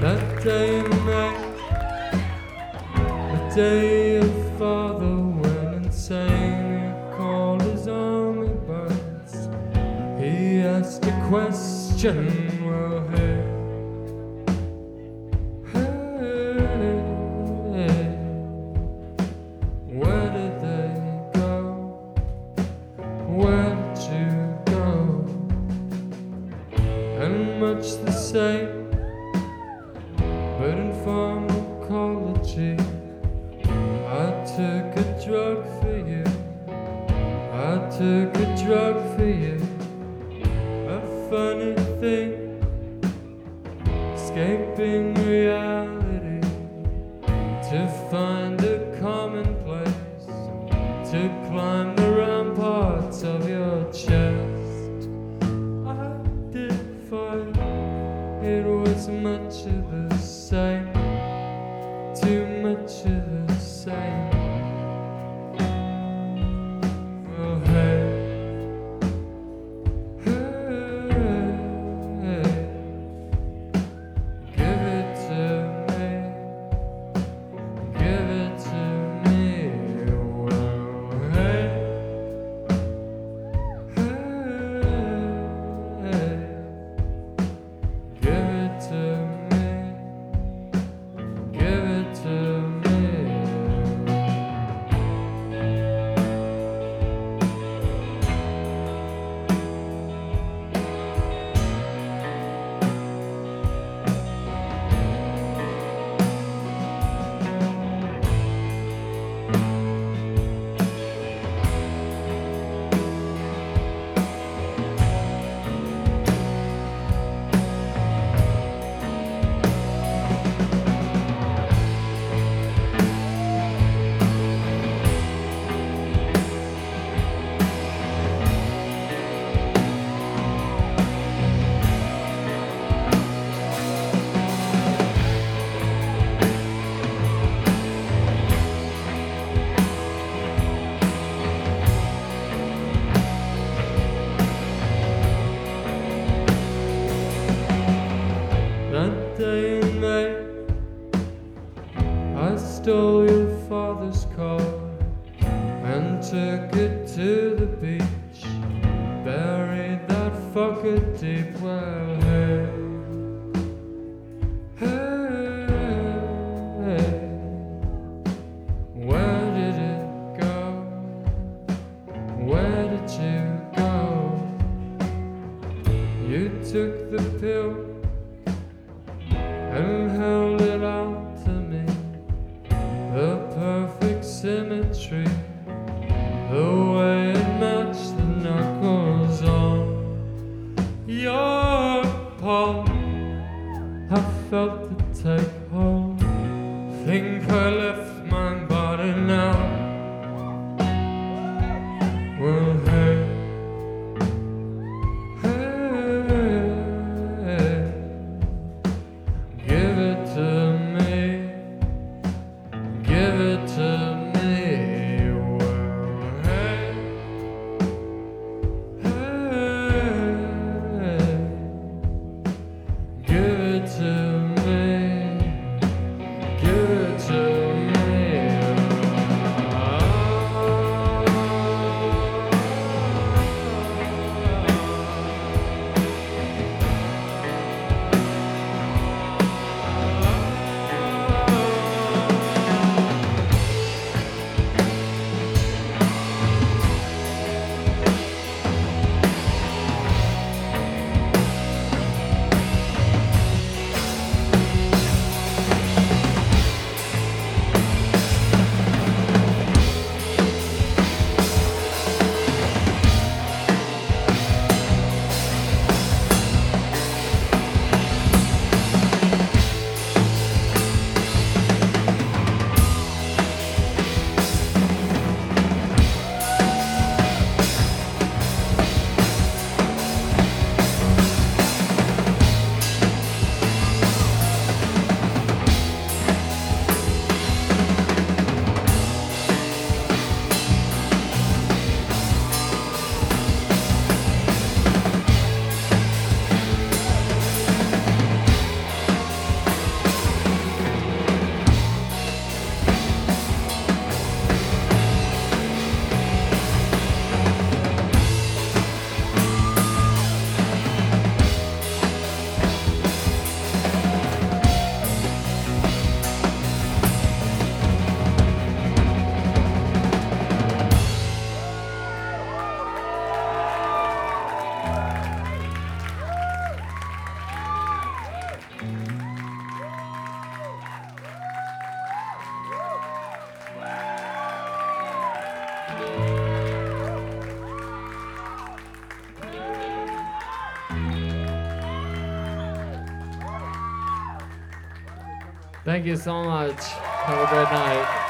That day in May, the day your father went insane. He called his army buds. He asked a question. Well, hey, much the same, but in pharmacology. I took a drug for you, I took a drug for you. A funny thing, escaping reality to find a common place, to climb the ramparts of your chest. It was much of the same, too much of the same. Well, hey, hey, hey, give it to me, give it to me. Well, hey, hey, hey, I stole your father's car and took it to the beach, buried that fucker deep. Well, hey, hey, hey, where did it go? Where did you go? You took the pill and held it out to me. The perfect symmetry, the way it matched the knuckles on your palm. I felt the take home. Think I left my body now. Well, hey, give it to me. Thank you so much. Have a great night.